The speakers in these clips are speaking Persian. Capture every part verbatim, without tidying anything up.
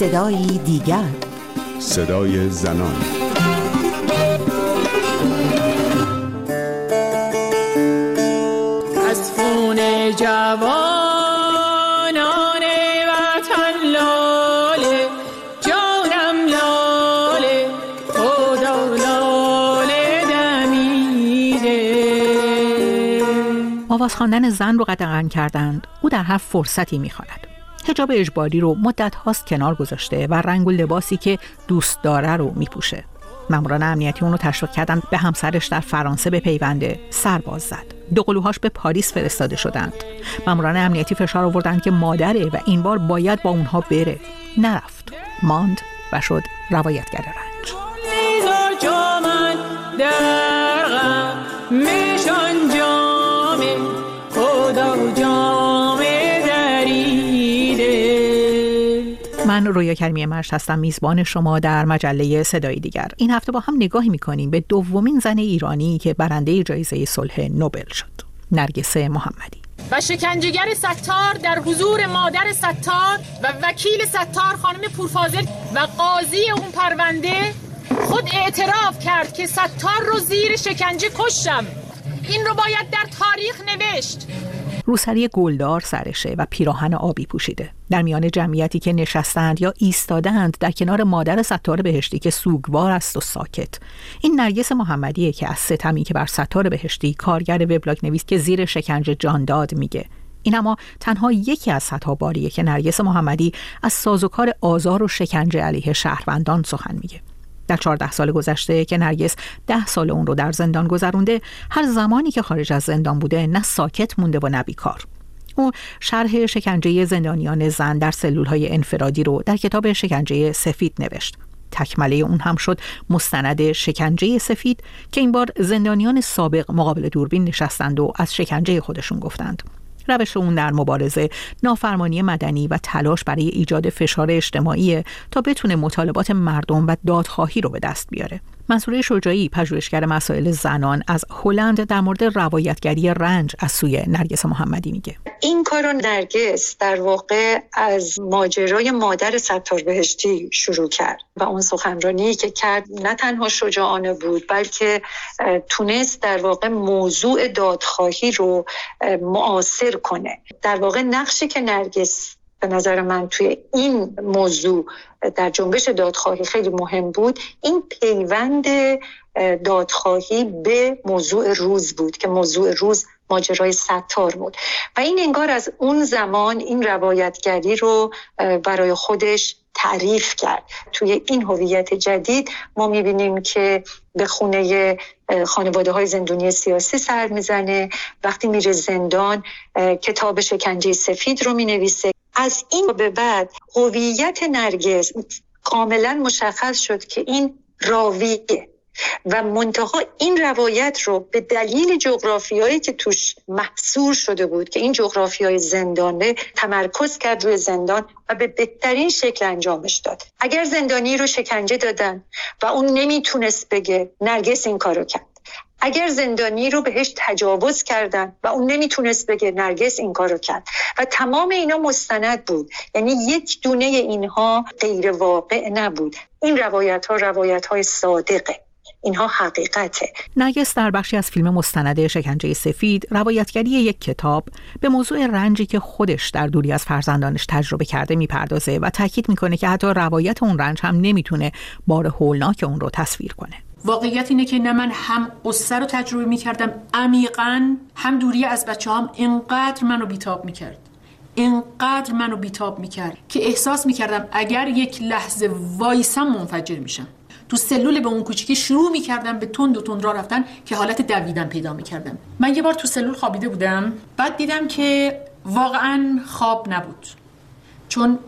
صدایی دیگر، صدای زنان. از خون جوانان وطن لاله، جانم لاله، خدا لاله دمیده. آواز خواندن زن رو قدغن کردند. او در هفت فرصتی می‌خواند. حجاب اجباری رو مدت هاست کنار گذاشته و رنگ و لباسی که دوست داره رو میپوشه. ماموران امنیتی اون رو تشویق کردن به همسرش در فرانسه بپیونده، سرباز زد. دو قلوهاش به پاریس فرستاده شدند. ماموران امنیتی فشار آوردند که مادره و این بار باید با اونها بره. نرفت، ماند و شد روایتگر رنج. من رویا کریمی مرشد هستم، میزبان شما در مجله صدای دیگر. این هفته با هم نگاهی می‌کنیم به دومین زن ایرانی که برنده جایزه صلح نوبل شد، نرگس محمدی. و شکنجهگر ستار در حضور مادر ستار و وکیل ستار خانم پورفاضل و قاضی اون پرونده خود اعتراف کرد که ستار رو زیر شکنجه کشتم. این رو باید در تاریخ نوشت. روسری گلدار سرشه و پیراهن آبی پوشیده. در میان جمعیتی که نشستند یا ایستادند در کنار مادر ستار بهشتی که سوگوار است و ساکت. این نرگس محمدیه که از ستمی که بر ستار بهشتی، کارگر وبلاگ نویس که زیر شکنجه جان داد، میگه. این اما تنها یکی از صدها باریه که نرگس محمدی از سازوکار آزار و شکنجه علیه شهروندان سخن میگه. در چهارده سال گذشته که نرگس ده سال اون رو در زندان گذرونده، هر زمانی که خارج از زندان بوده نه ساکت مونده و نه بیکار. او شرح شکنجه زندانیان زن در سلول‌های انفرادی رو در کتاب شکنجه سفید نوشت. تکمله اون هم شد مستند شکنجه سفید که این بار زندانیان سابق مقابل دوربین نشستند و از شکنجه خودشون گفتند. روش اون در مبارزه، نافرمانی مدنی و تلاش برای ایجاد فشار اجتماعی تا بتونه مطالبات مردم و دادخواهی رو به دست بیاره. منصوره شجاعی، پژوهشگر مسائل زنان از هلند، در مورد روایتگری رنج از سوی نرگس محمدی میگه. این کارو نرگس در واقع از ماجرای مادر ستار بهشتی شروع کرد و اون سخنرانی که کرد نه تنها شجاعانه بود، بلکه تونست در واقع موضوع دادخواهی رو معاصر کنه. در واقع نقشی که نرگس به نظر من توی این موضوع در جنبش دادخواهی خیلی مهم بود، این پیوند دادخواهی به موضوع روز بود که موضوع روز ماجرای ستار بود و این انگار از اون زمان این روایتگری رو برای خودش تعریف کرد. توی این هویت جدید ما می‌بینیم که به خونه خانواده های زندانی سیاسی سر میزنه، وقتی میره زندان کتاب شکنجه سفید رو مینویسه. از این به بعد هویت نرگس کاملا مشخص شد که این راویه و منتها این روایت رو به دلیل جغرافیایی که توش محصور شده بود که این جغرافیای زندانه، تمرکز کرد روی زندان و به بهترین شکل انجامش داد. اگر زندانی رو شکنجه دادن و اون نمیتونست بگه، نرگس این کارو کرد. اگر زندانی رو بهش تجاوز کردن و اون نمیتونست بگه، نرگس این کارو کرد. و تمام اینا مستند بود، یعنی یک دونه اینها غیر واقع نبود. این روایت ها روایت های صادقه، اینها حقیقته. نرگس در بخشی از فیلم مستند شکنجه سفید، روایتگری یک کتاب، به موضوع رنجی که خودش در دوری از فرزندانش تجربه کرده میپردازه و تاکید میکنه که حتی روایت اون رنج هم نمیتونه بار هولناک اون رو تصویر کنه. واقعیت اینه که نه من هم قصه رو تجربه میکردم عمیقاً، هم دوری از بچه هم اینقدر منو بیتاب میکرد اینقدر منو بیتاب میکرد که احساس میکردم اگر یک لحظه وایسم منفجر میشم. تو سلول به اون کوچیکی شروع میکردم به تند و تند را رفتن که حالت دویدن پیدا میکردم. من یه بار تو سلول خوابیده بودم، بعد دیدم که واقعاً خواب نبود، چون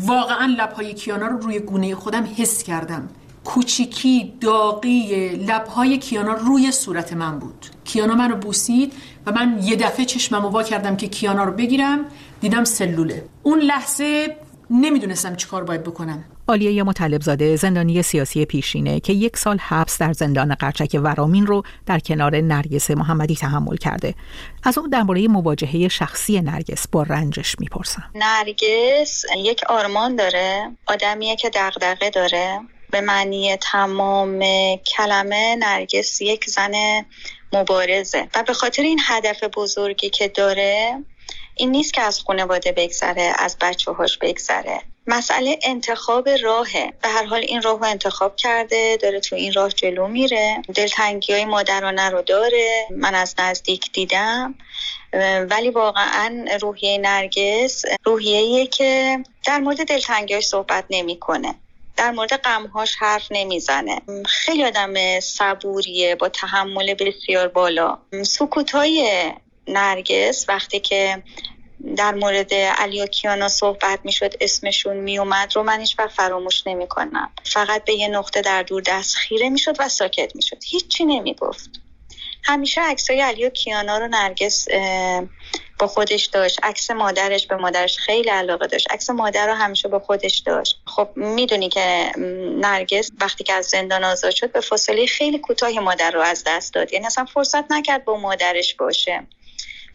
واقعاً لبهای کیانا رو روی گونه خودم حس کردم. کوچیکی داغی لبهای کیانا روی صورت من بود. کیانا منو بوسید و من یه دفعه چشمم رو وا کردم که کیانا رو بگیرم، دیدم سلوله. اون لحظه نمیدونستم چی کار باید بکنم. آلیه مطلب زاده زندانی سیاسی پیشینه که یک سال حبس در زندان قرچک ورامین رو در کنار نرگس محمدی تحمل کرده. از اون درباره مواجهه شخصی نرگس با رنجش میپرسم. نرگس یک آرمان داره، آدمیه که دغدغه داره. به معنی تمام کلمه نرگس یک زن مبارزه و به خاطر این هدف بزرگی که داره، این نیست که از خانواده بگذره، از بچه‌هاش بگذره. مسئله انتخاب راهه. به هر حال این راهو انتخاب کرده، داره تو این راه جلو میره. دلتنگی‌های مادرانه رو داره، من از نزدیک دیدم، ولی واقعا روحیه نرگس روحیه‌ایه که در مورد دلتنگی‌هاش صحبت نمی‌کنه، در مورد غم‌هاش حرف نمیزنه. خیلی آدم صبوریه، با تحمل بسیار بالا. سکوت‌های نرگس وقتی که در مورد علی و کیانا صحبت میشد، اسمشون میومد، رو من هیچ وقت فراموش نمیکنم. فقط به یه نقطه در دور دست خیره میشد و ساکت میشد، هیچی نمیگفت. همیشه عکسای علی و کیانا رو نرگس با خودش داشت. عکس مادرش، به مادرش خیلی علاقه داشت، عکس مادر رو همیشه با خودش داشت. خب میدونی که نرگس وقتی که از زندان آزاد شد، به فاصله خیلی کوتاهی مادر رو از دست داد، یعنی اصلا فرصت نکرد با مادرش باشه.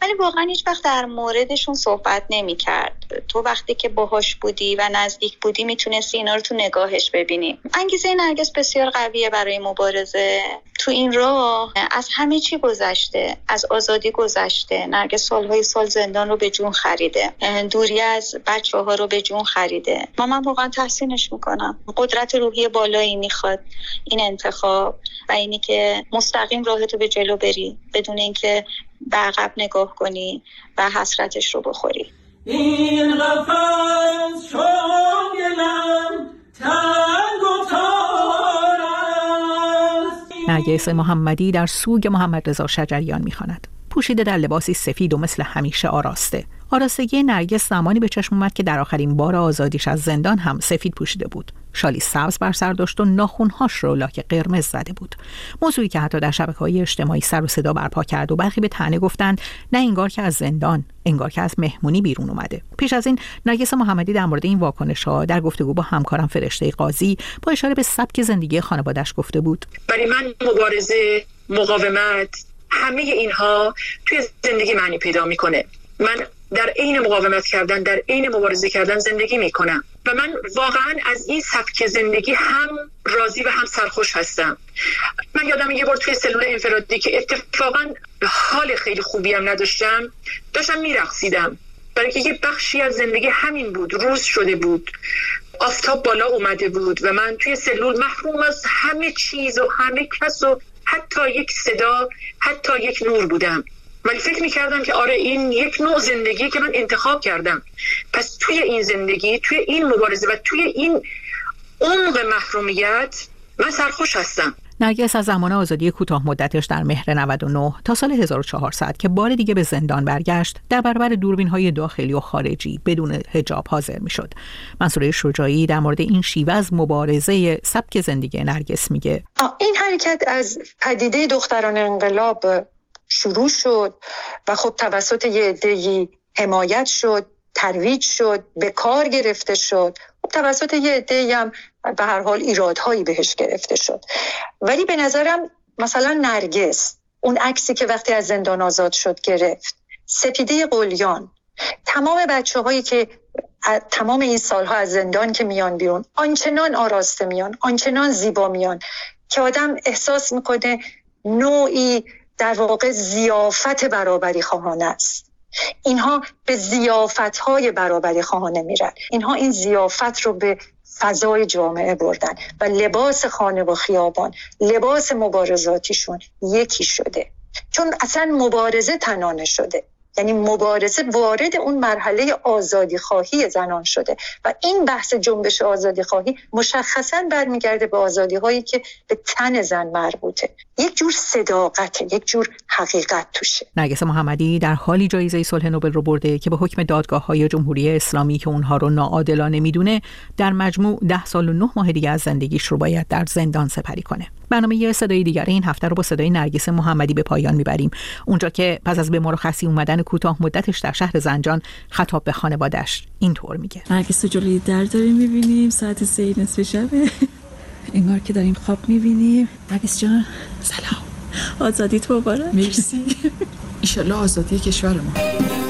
ولی واقعا هیچ وقت در موردشون صحبت نمی کرد. تو وقتی که باهاش بودی و نزدیک بودی میتونستی اینا رو تو نگاهش ببینی. انگیزه نرگس بسیار قویه برای مبارزه. تو این راه از همه چی گذشته، از آزادی گذشته. نرگس سالهای سال زندان رو به جون خریده، دوری از بچه ها رو به جون خریده. ما من واقعا تحسینش میکنم. قدرت روحی بالایی میخواد این انتخاب و اینی که مستقیم راهتو به جلو بری، بدون اینکه به عقب نگاه کنی و حسرتش رو بخوری. این قفس شنگلم تنگ و تار است. نرگس محمدی در سوگ محمد رضا شجریان میخواند، پوشیده در لباسی سفید و مثل همیشه آراسته. آراستگی نرگس زمانی به چشم اومد که در آخرین بار آزادیش از زندان هم سفید پوشیده بود. شالی سبز بر سر داشت و ناخونهاش رو لاک قرمز زده بود. موضوعی که حتی در شبکه‌های اجتماعی سر و صدا برپا کرد و برخی به طعنه گفتند نه انگار که از زندان، انگار که از مهمونی بیرون اومده. پیش از این نرگس محمدی در مورد این واکنش‌ها در گفتگو با همکارم فرشته قاضی با اشاره به سبک زندگی خانواده‌اش گفته بود. برای من مبارزه، مقاومت، همه اینها توی زندگی معنی پیدا می‌کنه. من در عین مقاومت کردن، در عین مبارزه کردن زندگی میکنم و من واقعا از این سبک زندگی هم راضی و هم سرخوش هستم. من یادم یه بار توی سلول انفرادی که اتفاقا حال خیلی خوبی هم نداشتم، داشتم میرقصیدم، برای که یه بخشی از زندگی همین بود. روز شده بود، آفتاب بالا اومده بود و من توی سلول محروم از همه چیز و همه کس و حتی یک صدا، حتی یک نور بودم. من فکر می‌کردم که آره این یک نوع زندگی که من انتخاب کردم، پس توی این زندگی، توی این مبارزه و توی این عمق محرومیت من سرخوش هستم. نرگس از زمان آزادی کوتاه مدتش در مهر نود و نه تا سال هزار و چهارصد که بار دیگه به زندان برگشت، در برابر دوربین‌های داخلی و خارجی بدون حجاب حاضر می‌شد. منصوره شجاعی در مورد این شیوه از مبارزه سبک زندگی نرگس میگه. این حرکت از پدیده دختران انقلاب شروع شد و خب توسط یه عده‌ای حمایت شد، ترویج شد، به کار گرفته شد. خب توسط یه عده‌ای هم به هر حال ایرادهایی بهش گرفته شد. ولی به نظرم مثلا نرگس، اون عکسی که وقتی از زندان آزاد شد گرفت، سپیده قلیان، تمام بچه‌هایی که تمام این سالها از زندان که میان بیرون، آنچنان آراسته میان، آنچنان زیبا میان که آدم احساس میکنه نوعی در واقع ضیافت برابری خواهانه است. اینها به ضیافت‌های برابری خواهانه میرن. اینها این ضیافت رو به فضای جامعه بردن و لباس خانه و خیابان، لباس مبارزاتیشون یکی شده. چون اصلا مبارزه تنانه شده. یعنی مبارزه وارد اون مرحله آزادی خواهی زنان شده و این بحث جنبش آزادی خواهی مشخصاً برمیگرده به آزادی هایی که به تن زن مربوطه. یک جور صداقته، یک جور حقیقت توشه. نرگس محمدی در حالی جایزه صلح نوبل رو برده که به حکم دادگاه‌های جمهوری اسلامی که اونها رو ناعادلانه میدونه، در مجموع ده سال و نه ماه دیگه از زندگیش رو باید در زندان سپری کنه. برنامه صدای دیگر این هفته رو با صدای نرگس محمدی به پایان میبریم، اونجا که پس از به مرخصی اومدن کوتاه مدتش در شهر زنجان خطاب به خانواده‌اش اینطور میگه. نرگس جلوی در داریم میبینیم، ساعت سه نصف شبه، انگار که داریم خواب میبینیم. نرگس جان سلام، آزادیت مبارک. مرسی، ان شاء الله آزادی کشور ما.